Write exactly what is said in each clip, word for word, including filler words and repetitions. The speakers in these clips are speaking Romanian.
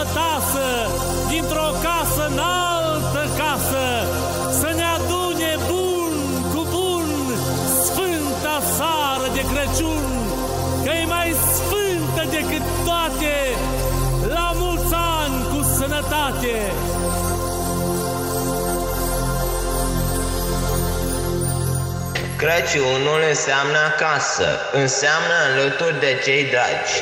mă tasă, dintr-o casă în altă casă, să ne adune bun cu bun sfânta seară de Crăciun, că e mai sfântă decât toate, la mulți ani cu sănătate! Crăciunul înseamnă acasă, înseamnă alături de cei dragi.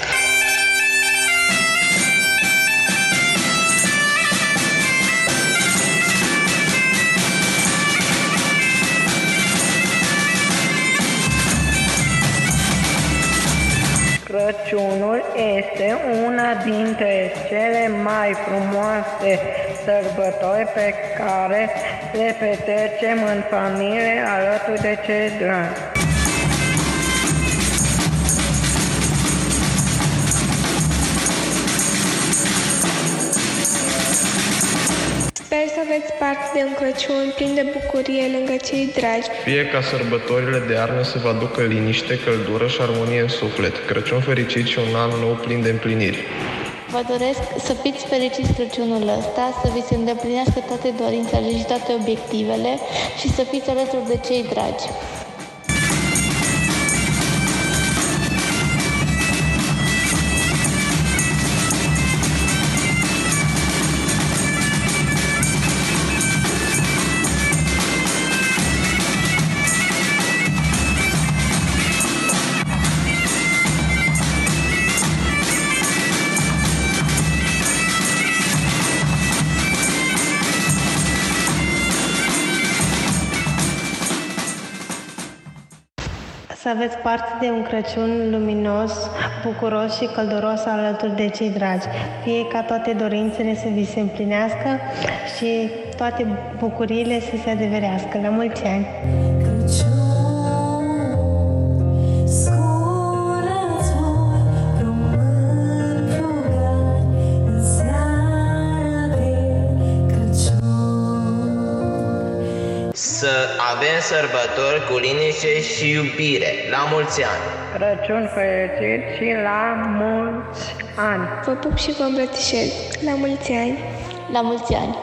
Crăciunul este una dintre cele mai frumoase sărbători pe care le petrecem în familie alături de cei dragi. Sper să aveți parte de un Crăciun plin de bucurie lângă cei dragi. Fie ca sărbătorile de iarnă să vă aducă liniște, căldură și armonie în suflet. Crăciun fericit și un an nou plin de împliniri. Vă doresc să fiți fericiți Crăciunul ăsta, să vi se îndeplinească toate dorințele și toate obiectivele și să fiți alături de cei dragi. Să aveți parte de un Crăciun luminos, bucuros și călduros alături de cei dragi. Fie ca toate dorințele să vi se împlinească și toate bucuriile să se adeverească. La mulți ani! Să avem sărbători cu liniște și iubire. La mulți ani! Crăciun fericit și la mulți ani! Vă pup și vă îmbrățișez. La mulți ani! La mulți ani!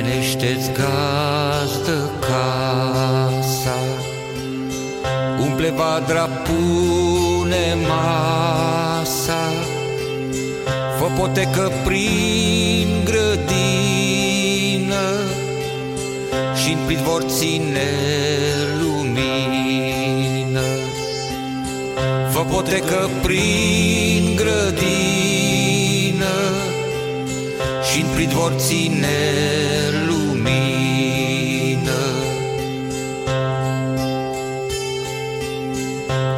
Primește-ți gazdă casa, umple vadra, pune masa, fă potecă prin grădină și-n pridvor ține lumină. Fă potecă prin grădină și-n pridvor ține lumină.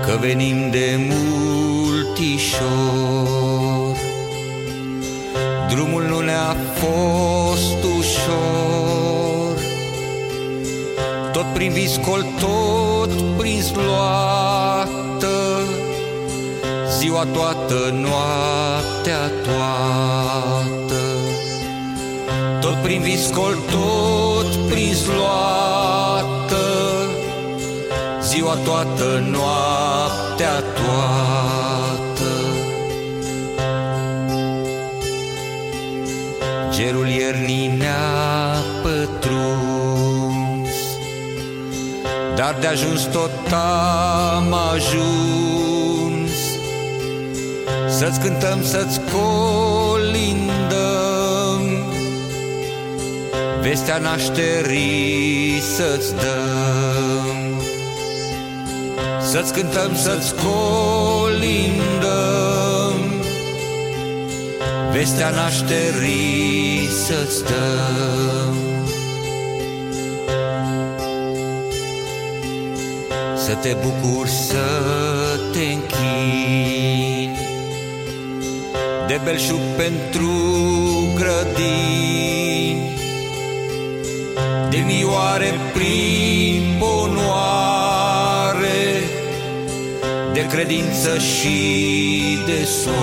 Că venim de multișor, drumul nu ne-a fost ușor, tot prin viscol, tot prin sloată, ziua toată, noaptea toată. Tot prin viscol, tot prin sloată, ziua toată, noaptea toată. dar de ajuns tot am ajuns. Să-ți cântăm, să-ți colindăm, vestea nașterii să-ți dăm. Să-ți cântăm, să-ți colindăm, vestea nașterii să-ți dăm. Să te bucuri, să te închini de belșug pentru grădini, de mioare prin ponoare, de credință și de soare,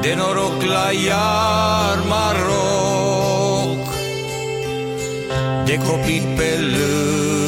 de noroc la iar maroc, de copii pe lângă